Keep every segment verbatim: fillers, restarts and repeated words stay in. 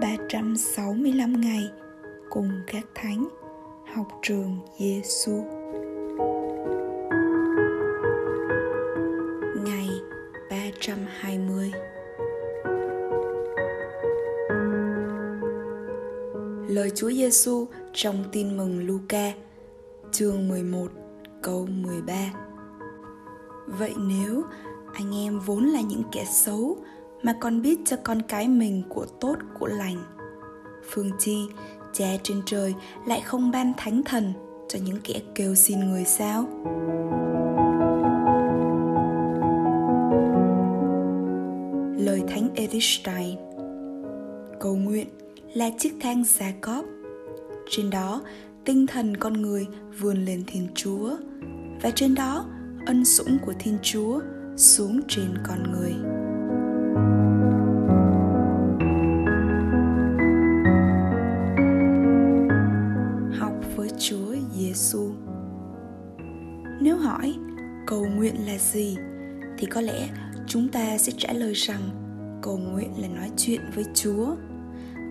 ba trăm sáu mươi lăm ngày cùng các thánh, học trường Giêsu. Ngày ba trăm hai mươi. Lời Chúa Giêsu trong Tin mừng Luca, chương mười một, câu mười ba. Vậy nếu anh em vốn là những kẻ xấu mà còn biết cho con cái mình của tốt của lành, phương chi Cha trên trời lại không ban thánh thần cho những kẻ kêu xin người sao? Lời Thánh Edith Stein. Cầu nguyện là chiếc thang Giacóp, trên đó tinh thần con người vươn lên Thiên Chúa, và trên đó ân sủng của Thiên Chúa xuống trên con người. Học với Chúa Giêsu. Nếu hỏi cầu nguyện là gì, thì có lẽ chúng ta sẽ trả lời rằng cầu nguyện là nói chuyện với Chúa,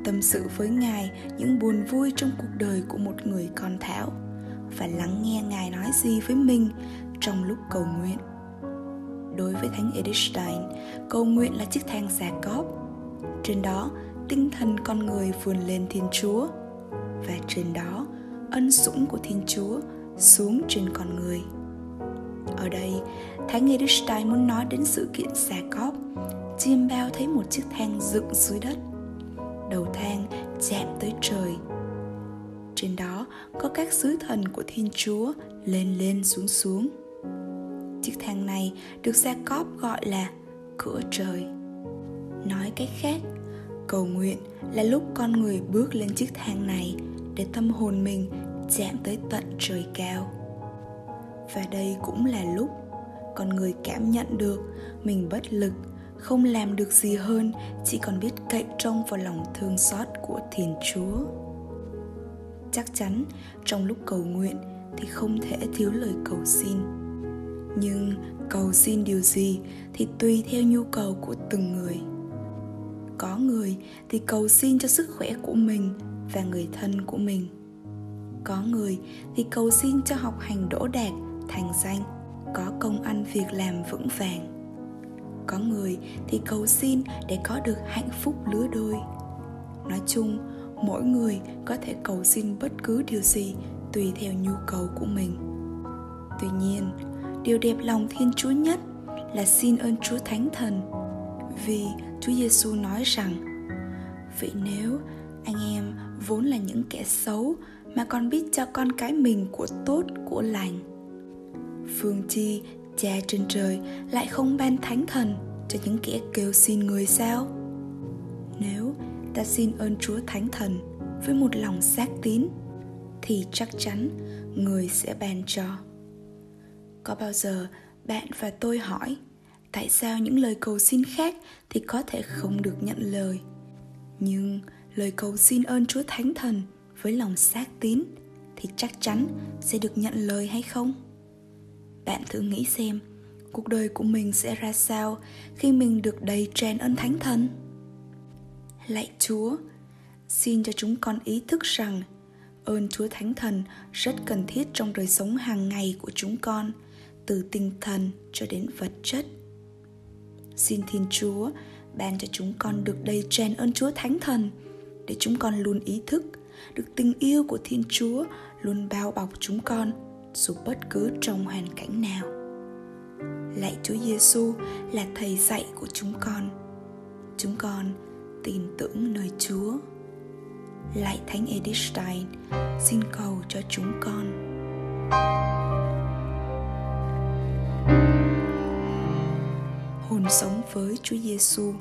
tâm sự với Ngài những buồn vui trong cuộc đời của một người con thảo, và lắng nghe Ngài nói gì với mình trong lúc cầu nguyện. Đối với Thánh Edith Stein, cầu nguyện là chiếc thang Giacóp, trên đó tinh thần con người vươn lên Thiên Chúa, và trên đó ân sủng của Thiên Chúa xuống trên con người. Ở đây, Thánh Edith Stein muốn nói đến sự kiện Giacóp, chiêm bao thấy một chiếc thang dựng dưới đất, đầu thang chạm tới trời. Trên đó có các sứ thần của Thiên Chúa lên lên xuống xuống. Chiếc thang này được Giacóp gọi là cửa trời. Nói cách khác, cầu nguyện là lúc con người bước lên chiếc thang này để tâm hồn mình chạm tới tận trời cao. Và đây cũng là lúc con người cảm nhận được mình bất lực, không làm được gì hơn, chỉ còn biết cậy trông vào lòng thương xót của Thiên Chúa. Chắc chắn trong lúc cầu nguyện thì không thể thiếu lời cầu xin. Nhưng cầu xin điều gì thì tùy theo nhu cầu của từng người. Có người thì cầu xin cho sức khỏe của mình và người thân của mình. Có người thì cầu xin cho học hành đỗ đạt, thành danh, có công ăn việc làm vững vàng. Có người thì cầu xin để có được hạnh phúc lứa đôi. Nói chung, mỗi người có thể cầu xin bất cứ điều gì tùy theo nhu cầu của mình. Tuy nhiên, điều đẹp lòng Thiên Chúa nhất là xin ơn Chúa Thánh Thần, vì Chúa Giêsu nói rằng: "Vậy nếu anh em vốn là những kẻ xấu mà còn biết cho con cái mình của tốt của lành, phương chi Cha trên trời lại không ban thánh thần cho những kẻ kêu xin người sao?" Nếu ta xin ơn Chúa Thánh Thần với một lòng xác tín, thì chắc chắn người sẽ ban cho. Có bao giờ bạn và tôi hỏi tại sao những lời cầu xin khác thì có thể không được nhận lời, nhưng lời cầu xin ơn Chúa Thánh Thần với lòng xác tín thì chắc chắn sẽ được nhận lời hay không? Bạn thử nghĩ xem, cuộc đời của mình sẽ ra sao khi mình được đầy tràn ơn Thánh Thần? Lạy Chúa, xin cho chúng con ý thức rằng ơn Chúa Thánh Thần rất cần thiết trong đời sống hàng ngày của chúng con, từ tinh thần cho đến vật chất. Xin Thiên Chúa ban cho chúng con được đầy tràn ơn Chúa Thánh Thần, để chúng con luôn ý thức được tình yêu của Thiên Chúa luôn bao bọc chúng con, dù bất cứ trong hoàn cảnh nào. Lạy Chúa Giêsu là thầy dạy của chúng con. Chúng con tin tưởng nơi Chúa. Lạy Thánh Edith Stein, xin cầu cho chúng con. Hồn sống với Chúa Giêsu.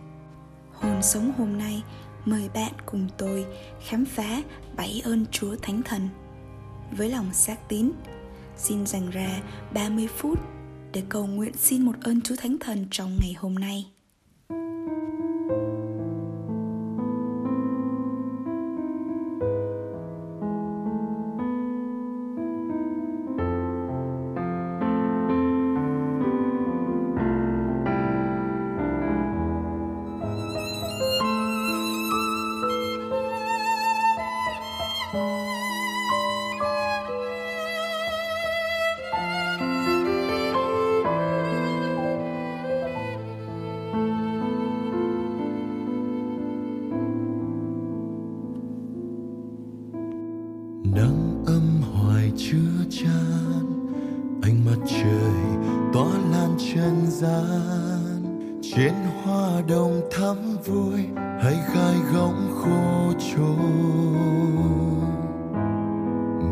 Hồn sống hôm nay mời bạn cùng tôi khám phá bảy ơn Chúa Thánh Thần. Với lòng xác tín, xin dành ra ba mươi phút để cầu nguyện xin một ơn Chúa Thánh Thần trong ngày hôm nay. nắng ấm hoài chưa chán, ánh mặt trời tỏa lan trần gian. Trên hoa đồng thắm vui hay gai góng khô trôi,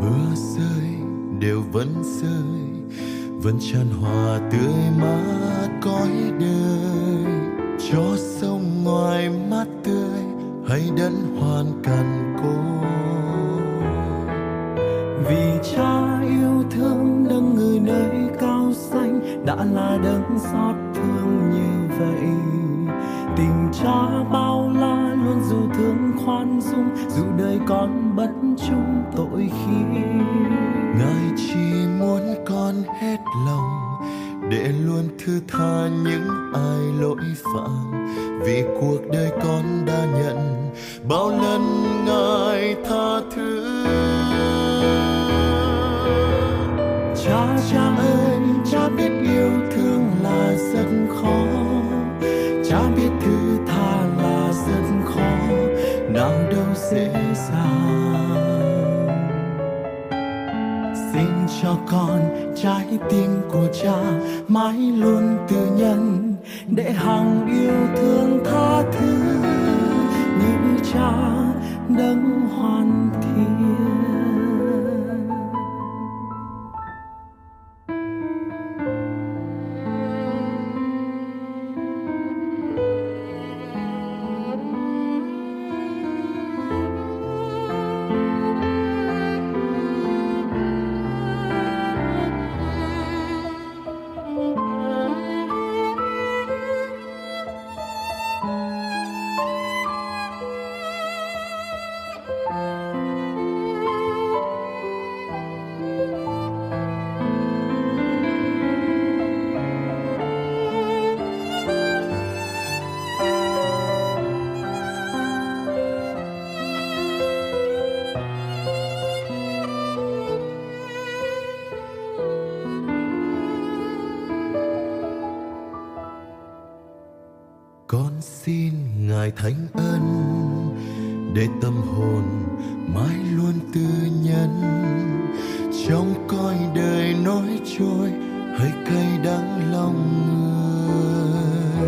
mưa rơi đều vẫn rơi, vẫn tràn hòa tươi mát cõi đời. Cho sông ngoài mát tươi hay đất hoàn cằn cỗi, vì Cha yêu thương đấng người nơi cao xanh đã là đấng xót thương như vậy. Tình Cha bao la luôn dù thương khoan dung, dù đời con bất trung tội khi Ngài chỉ muốn con hết lòng để luôn thứ tha những ai lỗi phạm, vì cuộc đời con đã nhận bao lần Ngài tha thứ. Cha, Cha ơi, Cha biết yêu thương là rất khó, Cha biết thứ tha là rất khó, nào đâu dễ dàng. Xin cho con trái tim của Cha mãi luôn từ nhân, để hằng yêu thương tha thứ như Cha đấng hoàn thiện. Con xin Ngài thánh ân để tâm hồn mãi luôn tư nhân, trong cõi đời nỗi trôi hơi cay đắng lòng người.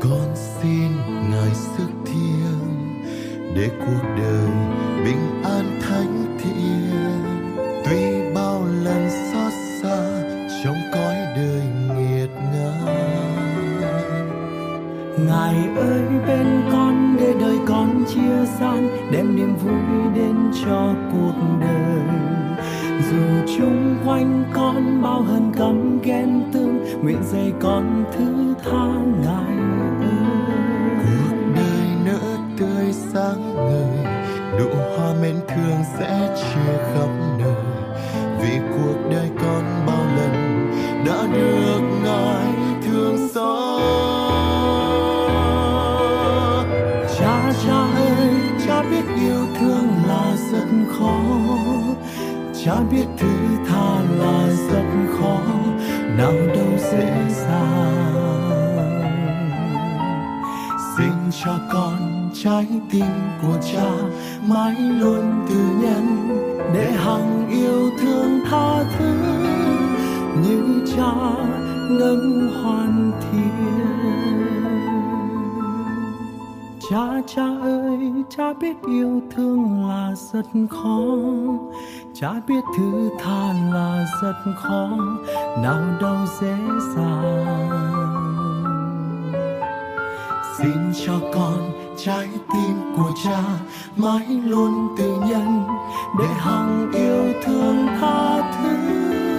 Con xin Ngài sức thiêng để cuộc đời bình an thánh thiện, tuy bao lần xót xa trong cõi đời nghiệt ngã. Ngài ơi bên con để đời con chia gian, đem niềm vui đến cho cuộc đời. Dù chung quanh con bao hận căm ghen tương, nguyện dạy con thứ tha Ngài ơi. Cuộc đời nở tươi sáng ngời, đủ hoa mến thương sẽ chia khắp nơi, vì cuộc đời con bao lần đã được Ngài thương xót. Cha, Cha ơi, Cha biết yêu thương là rất khó, Cha biết thứ tha là rất khó, nào đâu dễ dàng. Xin cho con trái tim của Cha mãi luôn từ nhân, để hằng yêu thương tha thứ như Cha đấng hoàn thiện. Cha, Cha ơi, Cha biết yêu thương là rất khó, Cha biết thứ tha là rất khó, nào đâu dễ dàng. Xin cho con trái tim của Cha mãi luôn từ nhân, để hằng yêu thương tha thứ